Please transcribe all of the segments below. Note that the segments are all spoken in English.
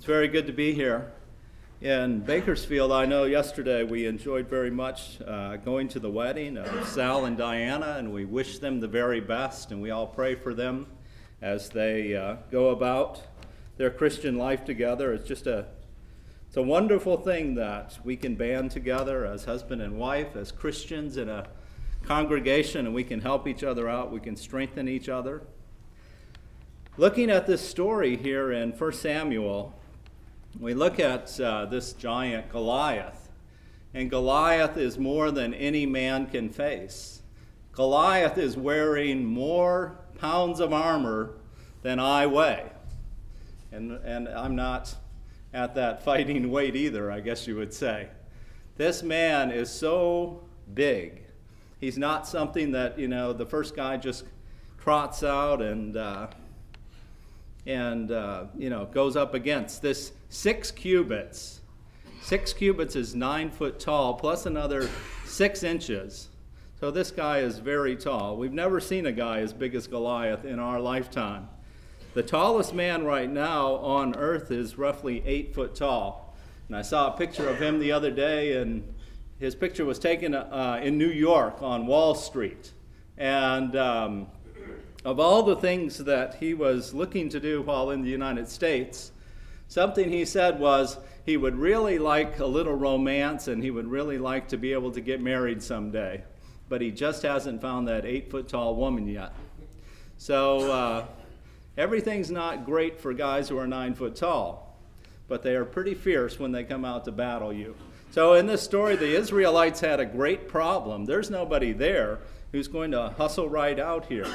It's very good to be here. In Bakersfield, I know yesterday we enjoyed very much going to the wedding of Sal and Diana, and we wish them the very best, and we all pray for them as they go about their Christian life together. It's just it's a wonderful thing that we can band together as husband and wife, as Christians in a congregation, and we can help each other out, we can strengthen each other. Looking at this story here in 1 Samuel, we look at this giant Goliath, and Goliath is more than any man can face. Goliath is wearing more pounds of armor than I weigh, and I'm not at that fighting weight either, I guess you would say. This man is so big. He's not something that, you know, the first guy just trots out and goes up against. This 6 cubits. 6 cubits is 9 foot tall, plus another 6 inches. So this guy is very tall. We've never seen a guy as big as Goliath in our lifetime. The tallest man right now on earth is roughly 8 foot tall. And I saw a picture of him the other day, and his picture was taken in New York on Wall Street. And of all the things that he was looking to do while in the United States, something he said was he would really like a little romance and he would really like to be able to get married someday. But he just hasn't found that 8 foot tall woman yet. So everything's not great for guys who are 9 foot tall, but they are pretty fierce when they come out to battle you. So in this story, the Israelites had a great problem. There's nobody there who's going to hustle right out here.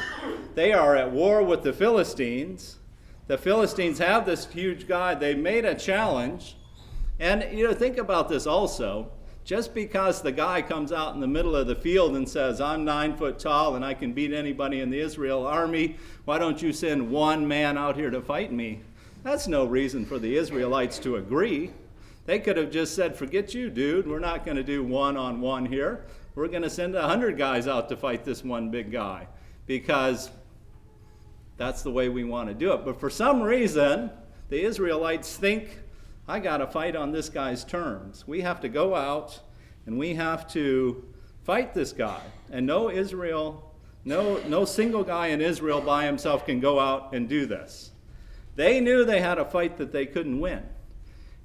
They are at war with the Philistines. The Philistines have this huge guy. They made a challenge. And, you know, think about this also. Just because the guy comes out in the middle of the field and says, I'm 9 foot tall and I can beat anybody in the Israel army, why don't you send one man out here to fight me? That's no reason for the Israelites to agree. They could have just said, forget you, dude. We're not going to do one-on-one here. We're going to send 100 guys out to fight this one big guy because that's the way we want to do it. But for some reason, the Israelites think, I got to fight on this guy's terms. We have to go out and we have to fight this guy. And no single guy in Israel by himself can go out and do this. They knew they had a fight that they couldn't win.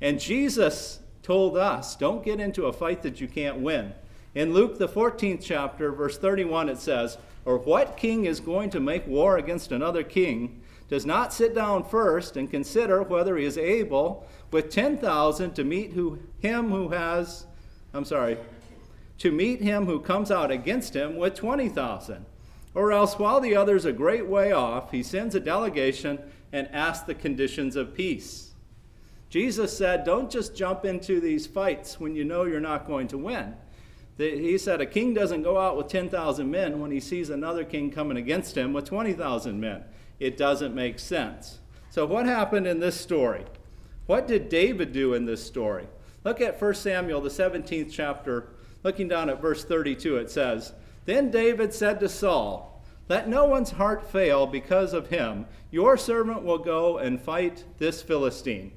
And Jesus told us, don't get into a fight that you can't win. In Luke, the 14th chapter, verse 31, it says, or what king is going to make war against another king does not sit down first and consider whether he is able with 10,000 to meet him who comes out against him with 20,000. Or else while the other's a great way off, he sends a delegation and asks the conditions of peace. Jesus said, don't just jump into these fights when you know you're not going to win. He said a king doesn't go out with 10,000 men when he sees another king coming against him with 20,000 men. It doesn't make sense. So what happened in this story? What did David do in this story? Look at 1 Samuel, the 17th chapter. Looking down at verse 32, it says, then David said to Saul, let no one's heart fail because of him. Your servant will go and fight this Philistine.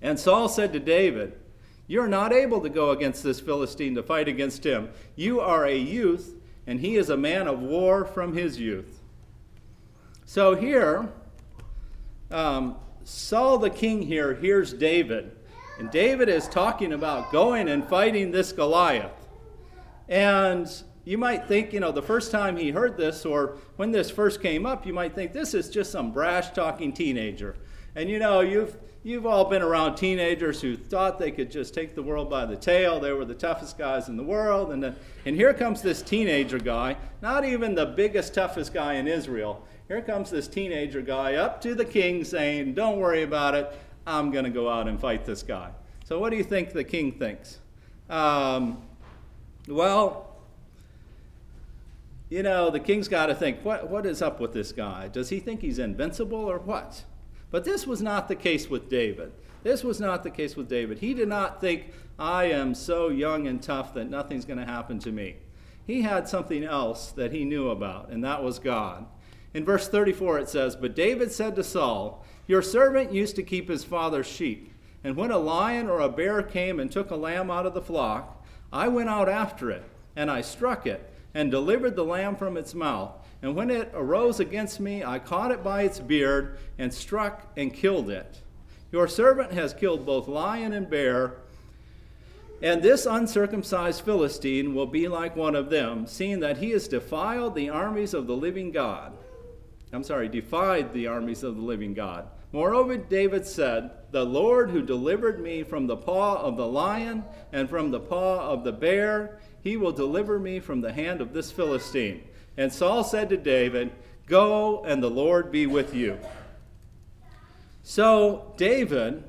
And Saul said to David, you're not able to go against this Philistine to fight against him. You are a youth, and he is a man of war from his youth. So here, Saul the king here hears David. And David is talking about going and fighting this Goliath. And you might think, you know, the first time he heard this, or when this first came up, you might think this is just some brash-talking teenager. And, you know, you've all been around teenagers who thought they could just take the world by the tail. They were the toughest guys in the world. And here comes this teenager guy, not even the biggest, toughest guy in Israel. Here comes this teenager guy up to the king saying, don't worry about it. I'm going to go out and fight this guy. So what do you think the king thinks? You know, the king's got to think, what is up with this guy? Does he think he's invincible or what? But this was not the case with David. This was not the case with David. He did not think, I am so young and tough that nothing's going to happen to me. He had something else that he knew about, and that was God. In verse 34 it says, but David said to Saul, Your servant used to keep his father's sheep, and when a lion or a bear came and took a lamb out of the flock, I went out after it, and I struck it, and delivered the lamb from its mouth. And when it arose against me, I caught it by its beard, and struck and killed it. Your servant has killed both lion and bear, and this uncircumcised Philistine will be like one of them, seeing that he has defiled the armies of the living God. Defied the armies of the living God. Moreover, David said, the Lord who delivered me from the paw of the lion and from the paw of the bear, he will deliver me from the hand of this Philistine. And Saul said to David, go, and the Lord be with you. So David,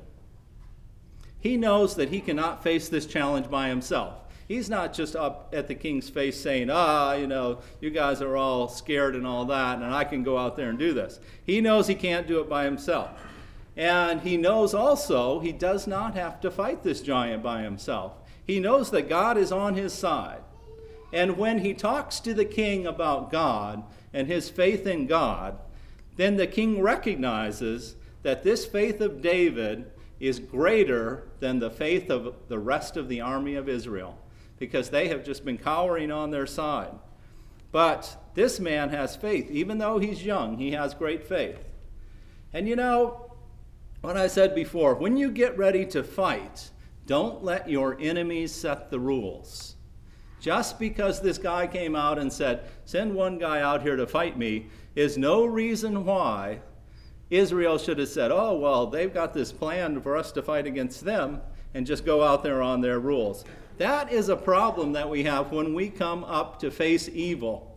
he knows that he cannot face this challenge by himself. He's not just up at the king's face saying, you guys are all scared and all that, and I can go out there and do this. He knows he can't do it by himself. And he knows also he does not have to fight this giant by himself. He knows that God is on his side. And when he talks to the king about God and his faith in God, then the king recognizes that this faith of David is greater than the faith of the rest of the army of Israel, because they have just been cowering on their side. But this man has faith. Even though he's young, he has great faith. And what I said before, when you get ready to fight, don't let your enemies set the rules. Just because this guy came out and said, send one guy out here to fight me, is no reason why Israel should have said, they've got this plan for us to fight against them, and just go out there on their rules. That is a problem that we have when we come up to face evil.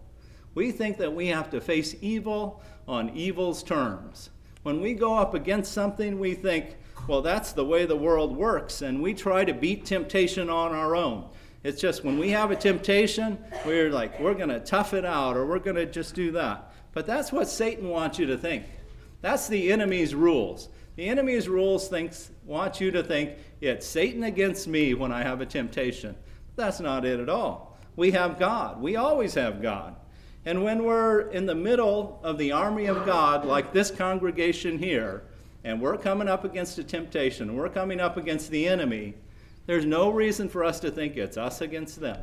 We think that we have to face evil on evil's terms. When we go up against something, we think, that's the way the world works, and we try to beat temptation on our own. It's just when we have a temptation, we're like, we're going to tough it out, or we're going to just do that. But that's what Satan wants you to think. That's the enemy's rules. The enemy's rules wants you to think, it's Satan against me when I have a temptation. That's not it at all. We have God. We always have God. And when we're in the middle of the army of God, like this congregation here, and we're coming up against a temptation, we're coming up against the enemy, there's no reason for us to think it's us against them.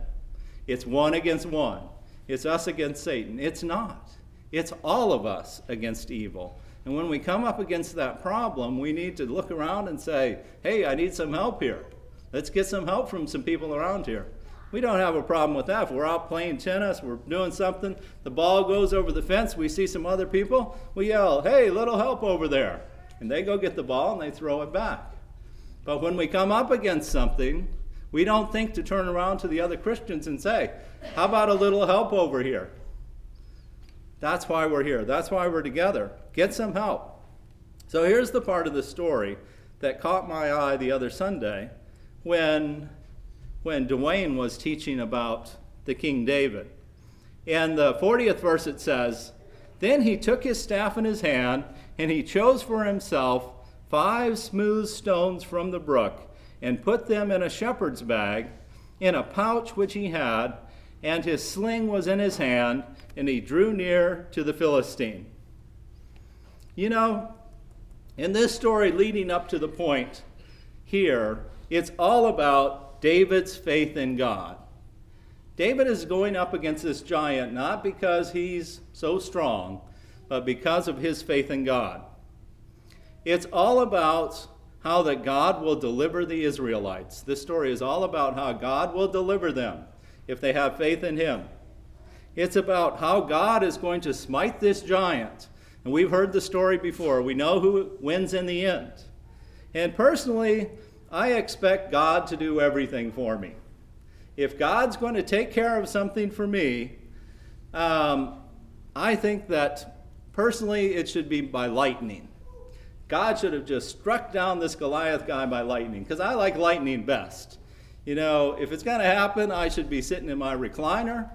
It's one against one. It's us against Satan. It's not. It's all of us against evil. And when we come up against that problem, we need to look around and say, hey, I need some help here. Let's get some help from some people around here. We don't have a problem with that. If we're out playing tennis, we're doing something, the ball goes over the fence, we see some other people, we yell, hey, little help over there. And they go get the ball and they throw it back. But when we come up against something, we don't think to turn around to the other Christians and say, how about a little help over here? That's why we're here. That's why we're together. Get some help. So here's the part of the story that caught my eye the other Sunday when Dwayne was teaching about the King David. In the 40th verse it says, then he took his staff in his hand, and he chose for himself 5 smooth stones from the brook, and put them in a shepherd's bag, in a pouch which he had, and his sling was in his hand, and he drew near to the Philistine. In this story leading up to the point here, it's all about David's faith in God. David is going up against this giant not because he's so strong, but because of his faith in God. It's all about how that God will deliver the Israelites. This story is all about how God will deliver them if they have faith in him. It's about how God is going to smite this giant. And we've heard the story before. We know who wins in the end. And personally, I expect God to do everything for me. If God's going to take care of something for me, I think that personally it should be by lightning. God should have just struck down this Goliath guy by lightning, because I like lightning best. If it's going to happen, I should be sitting in my recliner.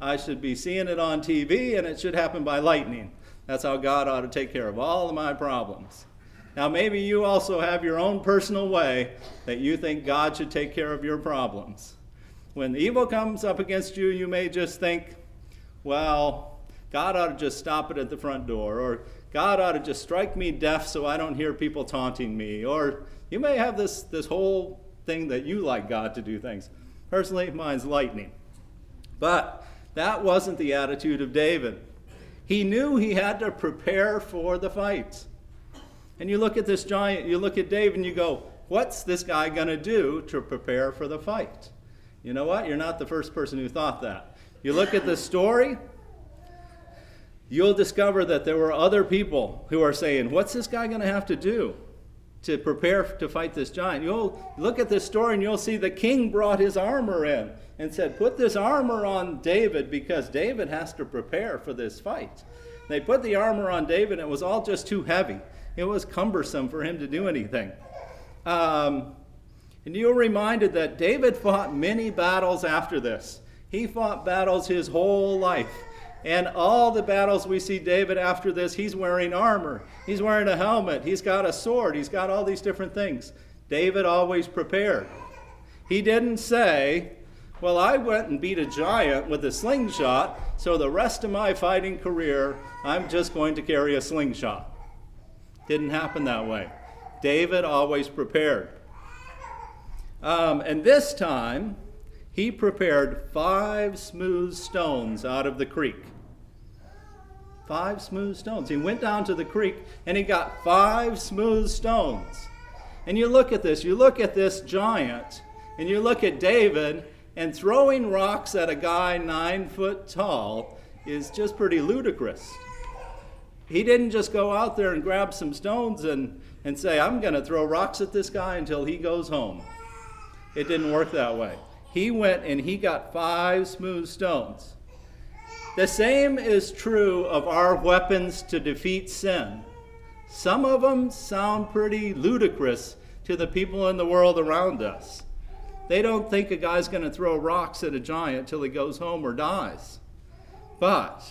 I should be seeing it on TV, and it should happen by lightning. That's how God ought to take care of all of my problems. Now, maybe you also have your own personal way that you think God should take care of your problems. When evil comes up against you, you may just think, God ought to just stop it at the front door, or God ought to just strike me deaf so I don't hear people taunting me. Or you may have this whole thing that you like God to do things. Personally, mine's lightning. But that wasn't the attitude of David. He knew he had to prepare for the fight. And you look at this giant, you look at David and you go, what's this guy going to do to prepare for the fight? You know what? You're not the first person who thought that. You look at this story, you'll discover that there were other people who are saying, what's this guy going to have to do to prepare to fight this giant? You'll look at this story and you'll see the king brought his armor in and said, put this armor on David because David has to prepare for this fight. They put the armor on David and it was all just too heavy. It was cumbersome for him to do anything. And you're reminded that David fought many battles after this. He fought battles his whole life. And all the battles we see David after this, he's wearing armor, he's wearing a helmet, he's got a sword, he's got all these different things. David always prepared. He didn't say, well, I went and beat a giant with a slingshot, so the rest of my fighting career, I'm just going to carry a slingshot. Didn't happen that way. David always prepared. And this time, he prepared 5 smooth stones out of the creek. 5 smooth stones. He went down to the creek and he got 5 smooth stones. And you look at this giant, and you look at David, and throwing rocks at a guy 9 foot tall is just pretty ludicrous. He didn't just go out there and grab some stones and say, I'm going to throw rocks at this guy until he goes home. It didn't work that way. He went and he got 5 smooth stones. The same is true of our weapons to defeat sin. Some of them sound pretty ludicrous to the people in the world around us. They don't think a guy's going to throw rocks at a giant till he goes home or dies. But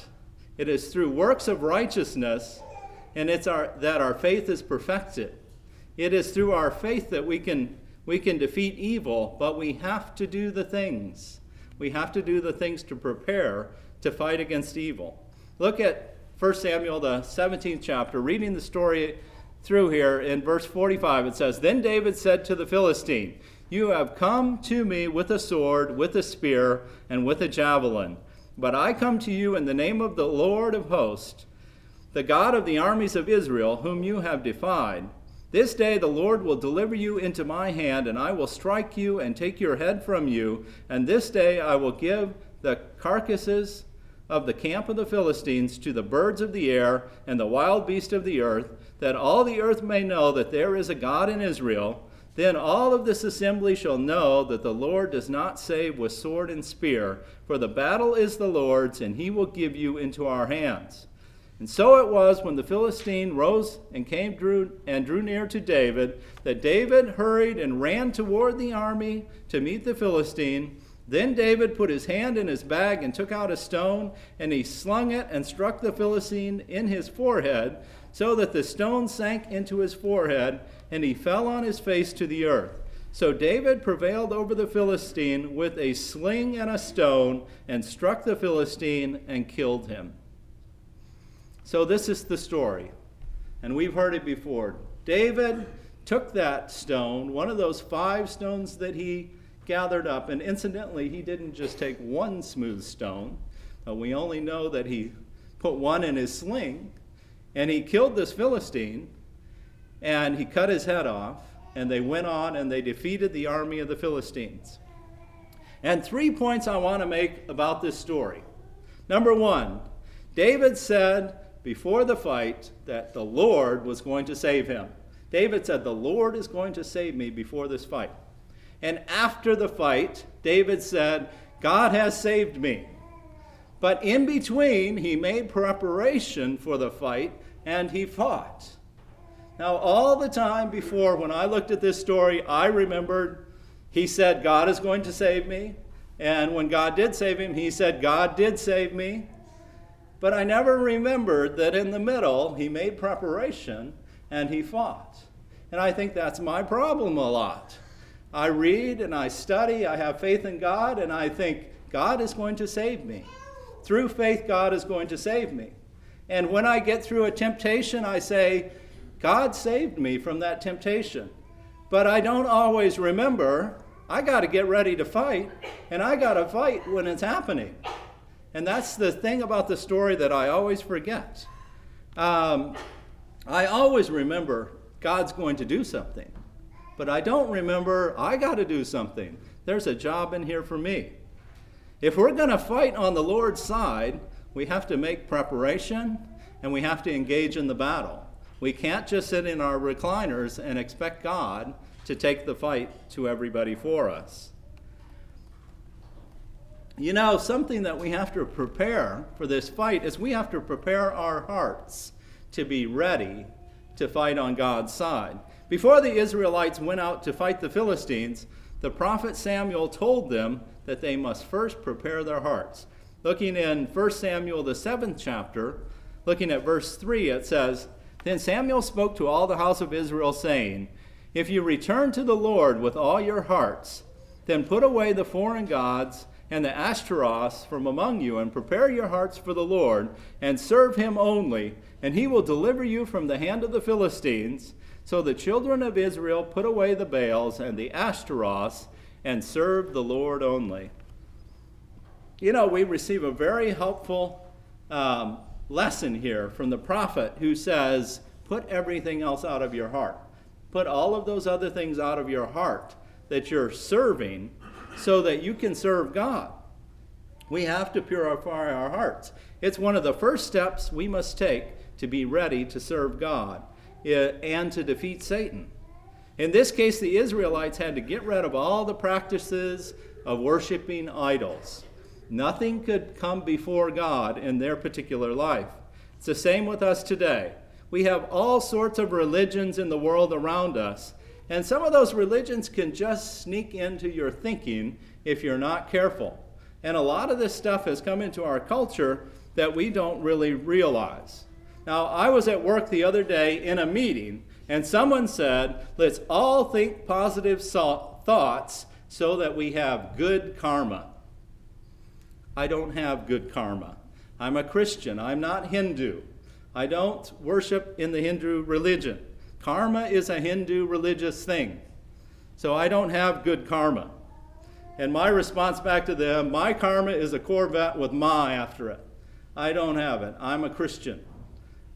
it is through works of righteousness and that our faith is perfected. It is through our faith that we can defeat evil, but we have to do the things. We have to do the things to prepare to fight against evil. Look at 1 Samuel, the 17th chapter, reading the story through here in verse 45. It says, Then David said to the Philistine, You have come to me with a sword, with a spear, and with a javelin. But I come to you in the name of the Lord of hosts, the God of the armies of Israel, whom you have defied. This day the Lord will deliver you into my hand, and I will strike you and take your head from you. And this day I will give the carcasses of the camp of the Philistines to the birds of the air and the wild beasts of the earth, that all the earth may know that there is a God in Israel. Then all of this assembly shall know that the Lord does not save with sword and spear, for the battle is the Lord's, and he will give you into our hands. And so it was when the Philistine rose and drew near to David, that David hurried and ran toward the army to meet the Philistine. Then David put his hand in his bag and took out a stone, and he slung it and struck the Philistine in his forehead, so that the stone sank into his forehead, and he fell on his face to the earth. So David prevailed over the Philistine with a sling and a stone, and struck the Philistine and killed him. So this is the story, and we've heard it before. David took that stone, one of those 5 stones that he gathered up, and incidentally, he didn't just take one smooth stone, but we only know that he put one in his sling, and he killed this Philistine, and he cut his head off, and they went on and they defeated the army of the Philistines. And 3 points I want to make about this story. Number 1, David said, before the fight, that the Lord was going to save him. David said, the Lord is going to save me before this fight. And after the fight, David said, God has saved me. But in between, he made preparation for the fight, and he fought. Now, all the time before, when I looked at this story, I remembered he said, God is going to save me. And when God did save him, he said, God did save me. But I never remembered that in the middle, he made preparation and he fought. And I think that's my problem a lot. I read and I study, I have faith in God, and I think, God is going to save me. Through faith, God is going to save me. And when I get through a temptation, I say, God saved me from that temptation. But I don't always remember, I got to get ready to fight, and I got to fight when it's happening. And that's the thing about the story that I always forget. I always remember God's going to do something, but I don't remember I got to do something. There's a job in here for me. If we're going to fight on the Lord's side, we have to make preparation, and we have to engage in the battle. We can't just sit in our recliners and expect God to take the fight to everybody for us. You know, something that we have to prepare for this fight is we have to prepare our hearts to be ready to fight on God's side. Before the Israelites went out to fight the Philistines, the prophet Samuel told them that they must first prepare their hearts. Looking in 1 Samuel, the 7th chapter, looking at verse 3, it says, Then Samuel spoke to all the house of Israel, saying, If you return to the Lord with all your hearts, then put away the foreign gods and the Ashtaroths from among you, and prepare your hearts for the Lord, and serve him only, and he will deliver you from the hand of the Philistines. So the children of Israel put away the Baals and the Ashtaroths, and served the Lord only. You know, we receive a very helpful lesson here from the prophet who says, put everything else out of your heart. Put all of those other things out of your heart that you're serving so that you can serve God. We have to purify our hearts. It's one of the first steps we must take to be ready to serve God and to defeat Satan. In this case, the Israelites had to get rid of all the practices of worshiping idols. Nothing could come before God in their particular life. It's the same with us today. We have all sorts of religions in the world around us, and some of those religions can just sneak into your thinking if you're not careful. And a lot of this stuff has come into our culture that we don't really realize. Now, I was at work the other day in a meeting, and someone said, let's all think positive thoughts so that we have good karma. I don't have good karma. I'm a Christian. I'm not Hindu. I don't worship in the Hindu religion. Karma is a Hindu religious thing. So I don't have good karma. And my response back to them, my karma is a Corvette with "ma" after it. I don't have it. I'm a Christian.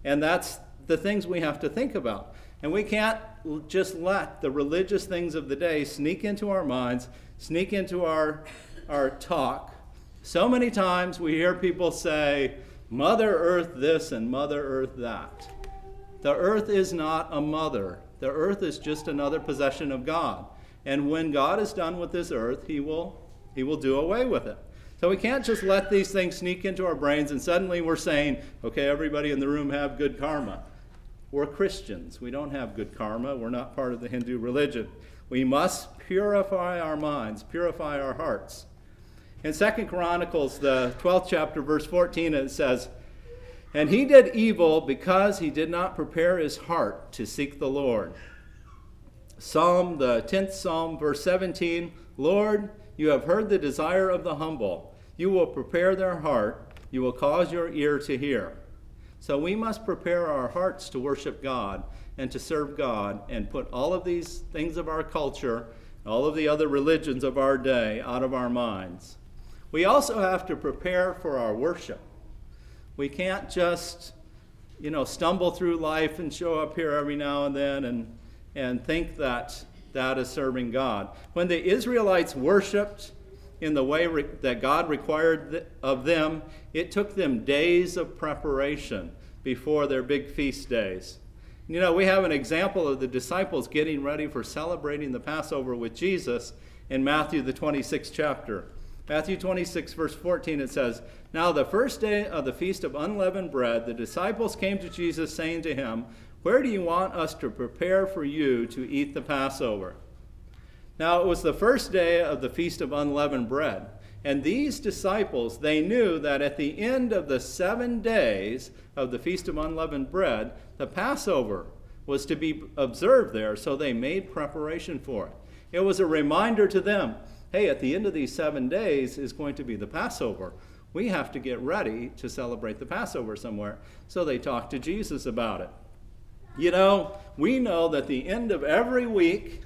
And that's the things we have to think about. And we can't just let the religious things of the day sneak into our minds, sneak into our talk. So many times we hear people say, Mother Earth this and Mother Earth that. The earth is not a mother. The earth is just another possession of God. And when God is done with this earth, he will do away with it. So we can't just let these things sneak into our brains and suddenly we're saying, okay, everybody in the room have good karma. We're Christians. We don't have good karma. We're not part of the Hindu religion. We must purify our minds, purify our hearts. In 2 Chronicles, the 12th chapter, verse 14, it says, And he did evil because he did not prepare his heart to seek the Lord. Psalm, the 10th Psalm, verse 17, Lord, you have heard the desire of the humble. You will prepare their heart. You will cause your ear to hear. So we must prepare our hearts to worship God and to serve God and put all of these things of our culture, all of the other religions of our day, out of our minds. We also have to prepare for our worship. We can't just, stumble through life and show up here every now and then and think that that is serving God. When the Israelites worshiped in the way that God required of them, it took them days of preparation before their big feast days. You know, we have an example of the disciples getting ready for celebrating the Passover with Jesus in Matthew, the 26th chapter. Matthew 26, verse 14, it says, Now the first day of the Feast of Unleavened Bread, the disciples came to Jesus, saying to him, Where do you want us to prepare for you to eat the Passover? Now it was the first day of the Feast of Unleavened Bread. And these disciples, they knew that at the end of the 7 days of the Feast of Unleavened Bread, the Passover was to be observed there, so they made preparation for it. It was a reminder to them, hey, at the end of these 7 days is going to be the Passover. we have to get ready to celebrate the Passover somewhere. So they talked to Jesus about it. You know, we know that the end of every week,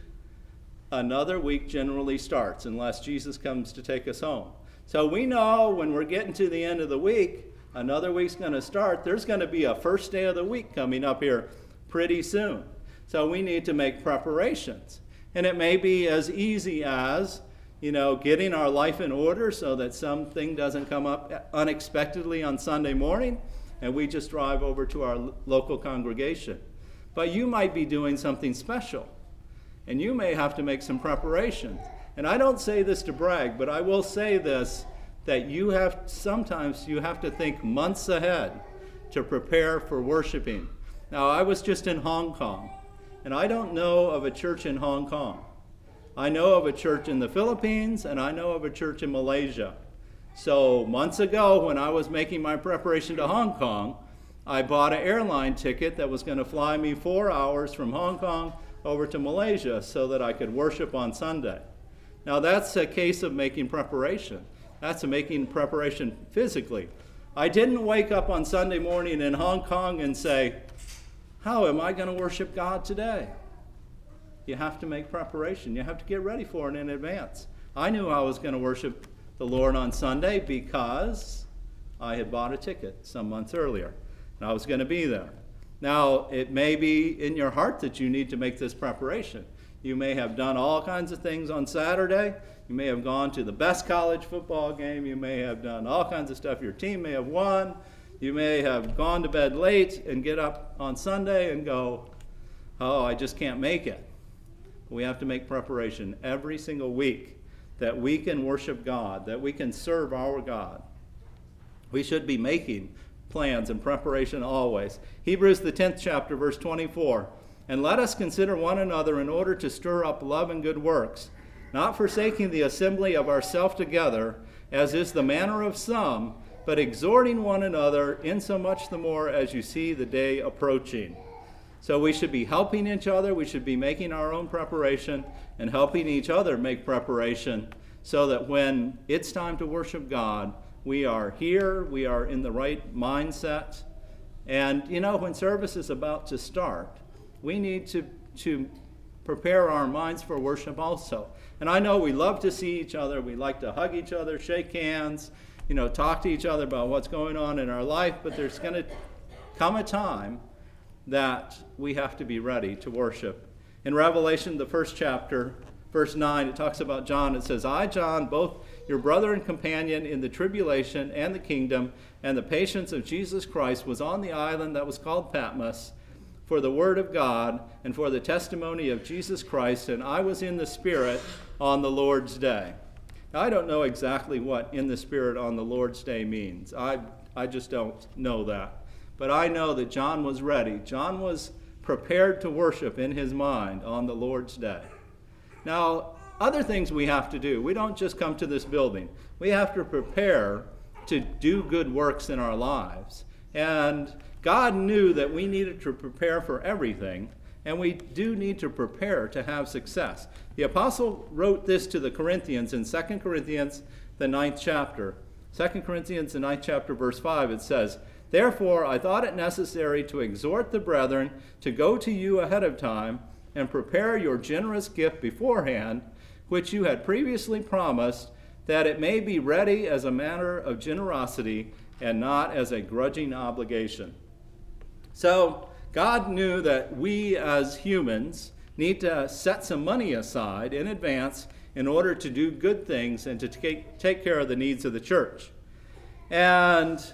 another week generally starts unless Jesus comes to take us home. So we know when we're getting to the end of the week, another week's going to start. There's going to be a first day of the week coming up here pretty soon. So we need to make preparations. And it may be as easy as, you know, getting our life in order so that something doesn't come up unexpectedly on Sunday morning and we just drive over to our local congregation. But you might be doing something special, and you may have to make some preparations. And I don't say this to brag, but I will say this, that you have, sometimes you have to think months ahead to prepare for worshiping. Now, I was just in Hong Kong, and I don't know of a church in Hong Kong. I know of a church in the Philippines, and I know of a church in Malaysia. So months ago, when I was making my preparation to Hong Kong, I bought an airline ticket that was going to fly me 4 hours from Hong Kong over to Malaysia so that I could worship on Sunday. Now that's a case of making preparation. That's making preparation physically. I didn't wake up on Sunday morning in Hong Kong and say, how am I going to worship God today? You have to make preparation. You have to get ready for it in advance. I knew I was going to worship the Lord on Sunday because I had bought a ticket some months earlier, and I was going to be there. Now, it may be in your heart that you need to make this preparation. You may have done all kinds of things on Saturday. You may have gone to the best college football game. You may have done all kinds of stuff. Your team may have won. You may have gone to bed late and get up on Sunday and go, oh, I just can't make it. We have to make preparation every single week that we can worship God, that we can serve our God. We should be making plans and preparation always. Hebrews, the 10th chapter, verse 24. And let us consider one another in order to stir up love and good works, not forsaking the assembly of ourselves together, as is the manner of some, but exhorting one another, insomuch the more as you see the day approaching. So we should be helping each other. We should be making our own preparation and helping each other make preparation so that when it's time to worship God, we are here, we are in the right mindset. And, you know, when service is about to start, we need to prepare our minds for worship also. And I know we love to see each other. We like to hug each other, shake hands, you know, talk to each other about what's going on in our life. But there's going to come a time that we have to be ready to worship. In Revelation, the 1st chapter, verse 9, it talks about John. It says, I, John, both your brother and companion in the tribulation and the kingdom and the patience of Jesus Christ, was on the island that was called Patmos for the word of God and for the testimony of Jesus Christ, and I was in the Spirit on the Lord's day. Now, I don't know exactly what in the Spirit on the Lord's day means. I just don't know that. But I know that John was ready. John was prepared to worship in his mind on the Lord's day. Now, other things we have to do. We don't just come to this building. We have to prepare to do good works in our lives. And God knew that we needed to prepare for everything, and we do need to prepare to have success. The apostle wrote this to the Corinthians in 2 Corinthians, the 9th chapter. 2 Corinthians, the 9th chapter, verse 5, it says, Therefore, I thought it necessary to exhort the brethren to go to you ahead of time and prepare your generous gift beforehand, which you had previously promised, that it may be ready as a matter of generosity and not as a grudging obligation. So God knew that we as humans need to set some money aside in advance in order to do good things and to take care of the needs of the church. And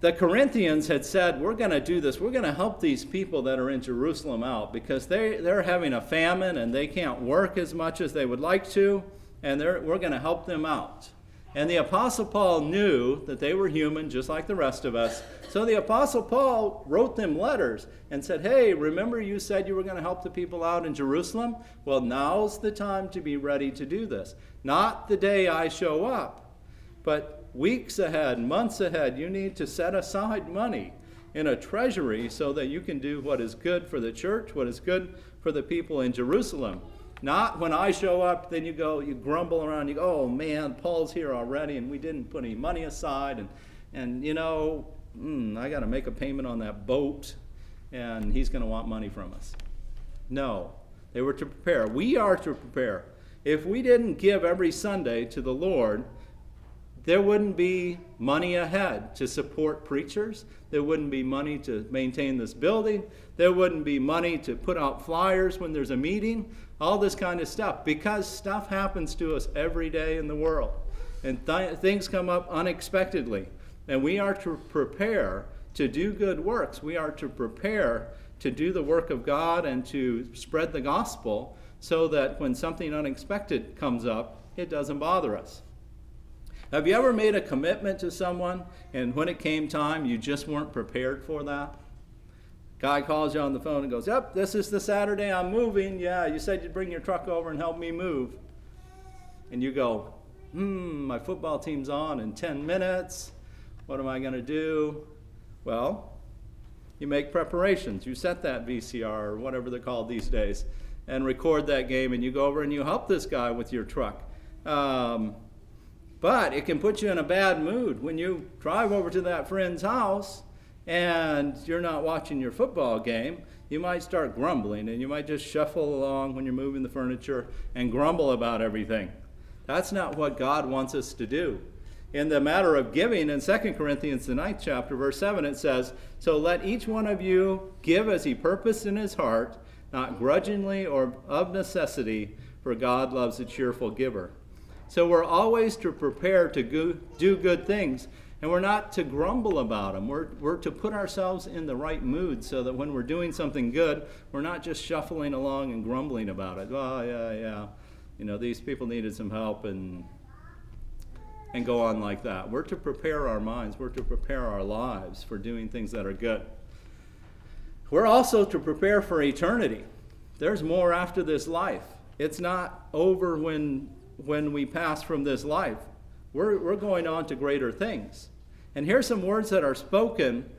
the Corinthians had said, we're going to do this. We're going to help these people that are in Jerusalem out because they're having a famine and they can't work as much as they would like to, and we're going to help them out. And the Apostle Paul knew that they were human just like the rest of us. So the Apostle Paul wrote them letters and said, hey, remember you said you were going to help the people out in Jerusalem? Well, now's the time to be ready to do this. Not the day I show up, but weeks ahead, months ahead, you need to set aside money in a treasury so that you can do what is good for the church, what is good for the people in Jerusalem. Not when I show up, then you go, you grumble around, you go, oh man, Paul's here already and we didn't put any money aside, and you know, I got to make a payment on that boat and he's going to want money from us. No, they were to prepare. We are to prepare. If we didn't give every Sunday to the Lord, there wouldn't be money ahead to support preachers. There wouldn't be money to maintain this building. There wouldn't be money to put out flyers when there's a meeting. All this kind of stuff, because stuff happens to us every day in the world. And things come up unexpectedly. And we are to prepare to do good works. We are to prepare to do the work of God and to spread the gospel so that when something unexpected comes up, it doesn't bother us. Have you ever made a commitment to someone and when it came time, you just weren't prepared for that? Guy calls you on the phone and goes, yep, this is the Saturday I'm moving. Yeah, you said you'd bring your truck over and help me move. And you go, my football team's on in 10 minutes. What am I going to do? Well, you make preparations. You set that VCR or whatever they're called these days and record that game, and you go over and you help this guy with your truck. But it can put you in a bad mood when you drive over to that friend's house and you're not watching your football game. You might start grumbling, and you might just shuffle along when you're moving the furniture and grumble about everything. That's not what God wants us to do. In the matter of giving, in 2 Corinthians, the 9th chapter, verse 7, it says, so let each one of you give as he purposed in his heart, not grudgingly or of necessity, for God loves a cheerful giver. So we're always to prepare to do good things, and we're not to grumble about them. We're to put ourselves in the right mood so that when we're doing something good, we're not just shuffling along and grumbling about it. Oh, yeah, you know, these people needed some help, and go on like that. We're to prepare our minds. We're to prepare our lives for doing things that are good. We're also to prepare for eternity. There's more after this life. It's not over when we pass from this life. We're going on to greater things. And here's some words that are spoken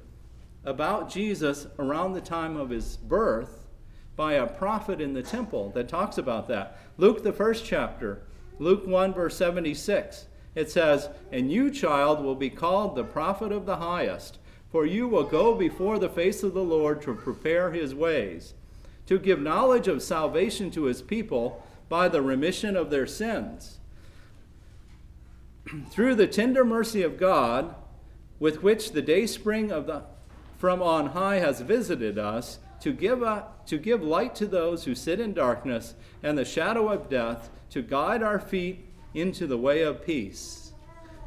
about Jesus around the time of his birth by a prophet in the temple that talks about that. Luke, the 1st chapter, Luke 1, verse 76. It says, and you, child, will be called the prophet of the highest, for you will go before the face of the Lord to prepare his ways, to give knowledge of salvation to his people by the remission of their sins, through the tender mercy of God, with which the dayspring from on high has visited us, to give light to those who sit in darkness and the shadow of death, to guide our feet into the way of peace.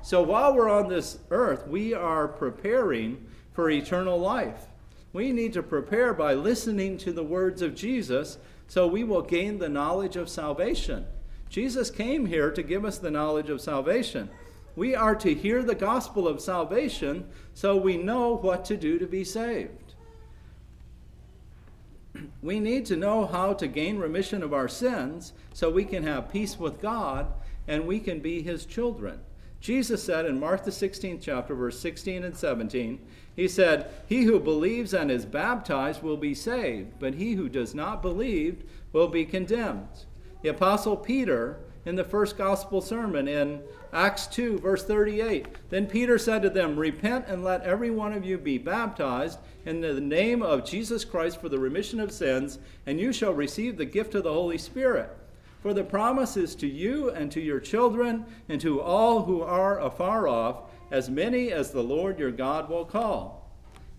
So while we're on this earth, we are preparing for eternal life. We need to prepare by listening to the words of Jesus so we will gain the knowledge of salvation. Jesus came here to give us the knowledge of salvation. We are to hear the gospel of salvation so we know what to do to be saved. We need to know how to gain remission of our sins so we can have peace with God and we can be his children. Jesus said in Mark the 16th chapter, verse 16 and 17, he said, he who believes and is baptized will be saved, but he who does not believe will be condemned. The Apostle Peter, in the first gospel sermon in Acts 2, verse 38, then Peter said to them, repent and let every one of you be baptized in the name of Jesus Christ for the remission of sins, and you shall receive the gift of the Holy Spirit. For the promise is to you and to your children and to all who are afar off, as many as the Lord your God will call.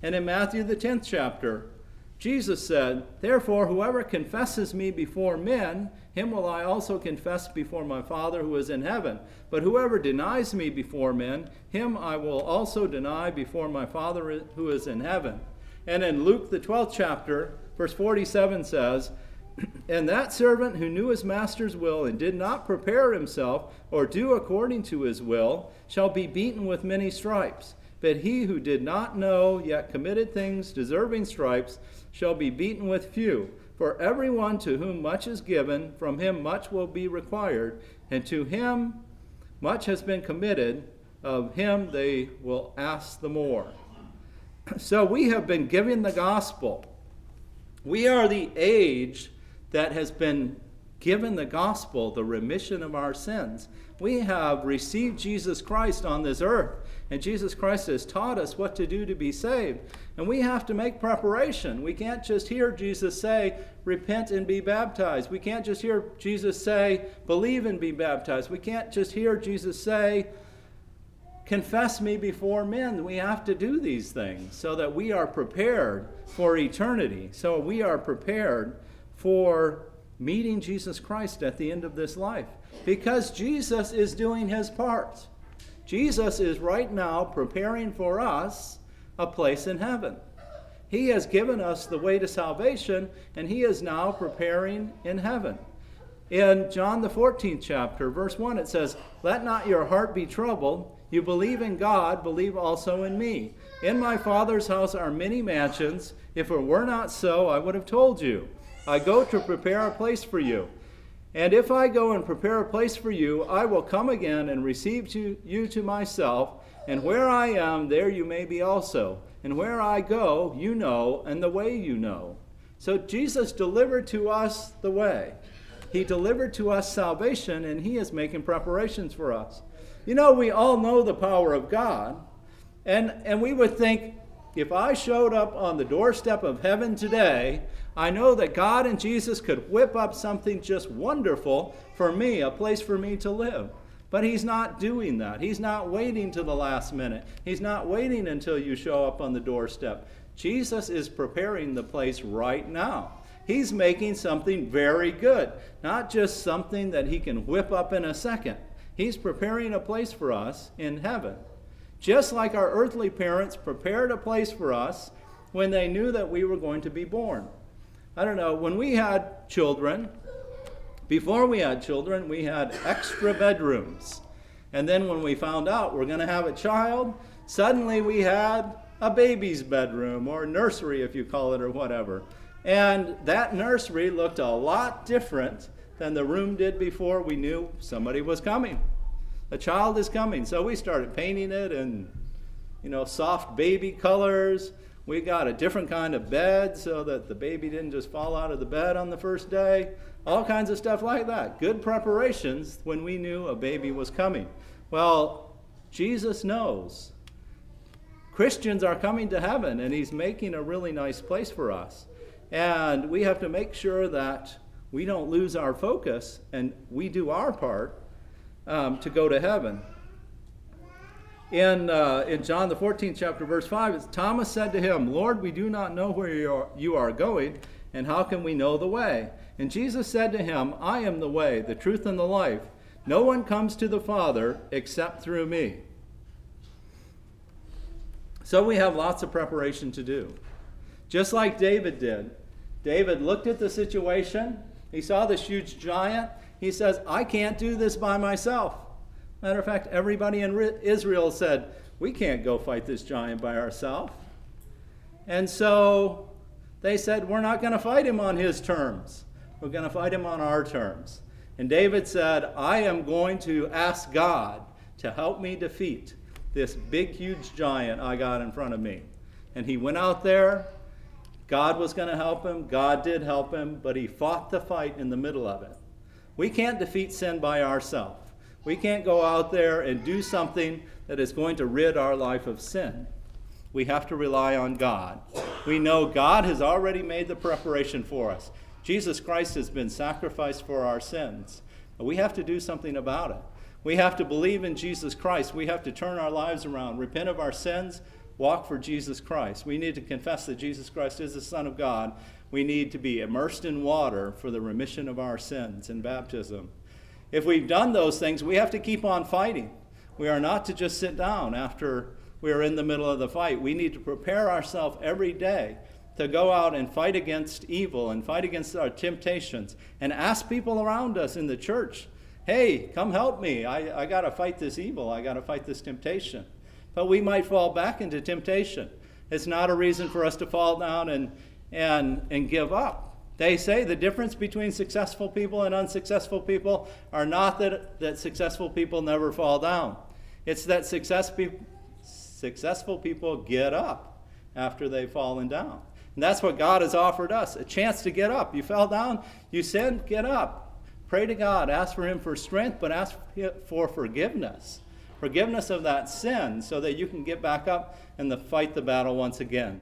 And in Matthew the 10th chapter, Jesus said, therefore, whoever confesses me before men, him will I also confess before my Father who is in heaven. But whoever denies me before men, him I will also deny before my Father who is in heaven. And in Luke the 12th chapter, verse 47 says, and that servant who knew his master's will and did not prepare himself or do according to his will shall be beaten with many stripes. But he who did not know yet committed things deserving stripes shall be beaten with few. For everyone to whom much is given, from him much will be required. And to him much has been committed, of him they will ask the more. So we have been given the gospel. We are the age that has been given the gospel, the remission of our sins. We have received Jesus Christ on this earth, and Jesus Christ has taught us what to do to be saved. And we have to make preparation. We can't just hear Jesus say, repent and be baptized. We can't just hear Jesus say, believe and be baptized. We can't just hear Jesus say, confess me before men. We have to do these things so that we are prepared for eternity. So we are prepared for meeting Jesus Christ at the end of this life, because Jesus is doing his part. Jesus is right now preparing for us a place in heaven. He has given us the way to salvation, and he is now preparing in heaven. In John the 14th chapter, verse 1, it says, let not your heart be troubled. You believe in God, believe also in me. In my Father's house are many mansions. If it were not so, I would have told you. I go to prepare a place for you. And if I go and prepare a place for you, I will come again and receive you to myself. And where I am, there you may be also. And where I go, you know, and the way you know. So Jesus delivered to us the way. He delivered to us salvation, and he is making preparations for us. You know, we all know the power of God. And we would think, if I showed up on the doorstep of heaven today, I know that God and Jesus could whip up something just wonderful for me, a place for me to live. But he's not doing that. He's not waiting to the last minute. He's not waiting until you show up on the doorstep. Jesus is preparing the place right now. He's making something very good, not just something that he can whip up in a second. He's preparing a place for us in heaven. Just like our earthly parents prepared a place for us when they knew that we were going to be born. I don't know, when we had children, before we had children, we had extra bedrooms. And then when we found out we're going to have a child, suddenly we had a baby's bedroom, or nursery if you call it, or whatever. And that nursery looked a lot different than the room did before we knew somebody was coming. A child is coming. So we started painting it in, you know, soft baby colors. We got a different kind of bed so that the baby didn't just fall out of the bed on the first day. All kinds of stuff like that. Good preparations when we knew a baby was coming. Well, Jesus knows. Christians are coming to heaven, and he's making a really nice place for us. And we have to make sure that we don't lose our focus and we do our part to go to heaven. In John the 14th chapter, verse 5, Thomas said to him, Lord, we do not know where you are going, and how can we know the way? And Jesus said to him, I am the way, the truth, and the life. No one comes to the Father except through me. So we have lots of preparation to do. Just like David did. David looked at the situation. He saw this huge giant. He says, I can't do this by myself. Matter of fact, everybody in Israel said, we can't go fight this giant by ourselves. And so they said, we're not going to fight him on his terms. We're going to fight him on our terms. And David said, I am going to ask God to help me defeat this big, huge giant I got in front of me. And he went out there. God was going to help him. God did help him, but he fought the fight in the middle of it. We can't defeat sin by ourselves. We can't go out there and do something that is going to rid our life of sin. We have to rely on God. We know God has already made the preparation for us. Jesus Christ has been sacrificed for our sins. But we have to do something about it. We have to believe in Jesus Christ. We have to turn our lives around, repent of our sins, walk for Jesus Christ. We need to confess that Jesus Christ is the Son of God. We need to be immersed in water for the remission of our sins in baptism. If we've done those things, we have to keep on fighting. We are not to just sit down after we are in the middle of the fight. We need to prepare ourselves every day to go out and fight against evil and fight against our temptations, and ask people around us in the church, hey, come help me. I got to fight this evil. I got to fight this temptation. But we might fall back into temptation. It's not a reason for us to fall down and give up. They say the difference between successful people and unsuccessful people are not that successful people never fall down. It's that successful people get up after they've fallen down. And that's what God has offered us, a chance to get up. You fell down, you sinned, get up. Pray to God, ask for him for strength, but ask for forgiveness. Forgiveness of that sin so that you can get back up and fight the battle once again.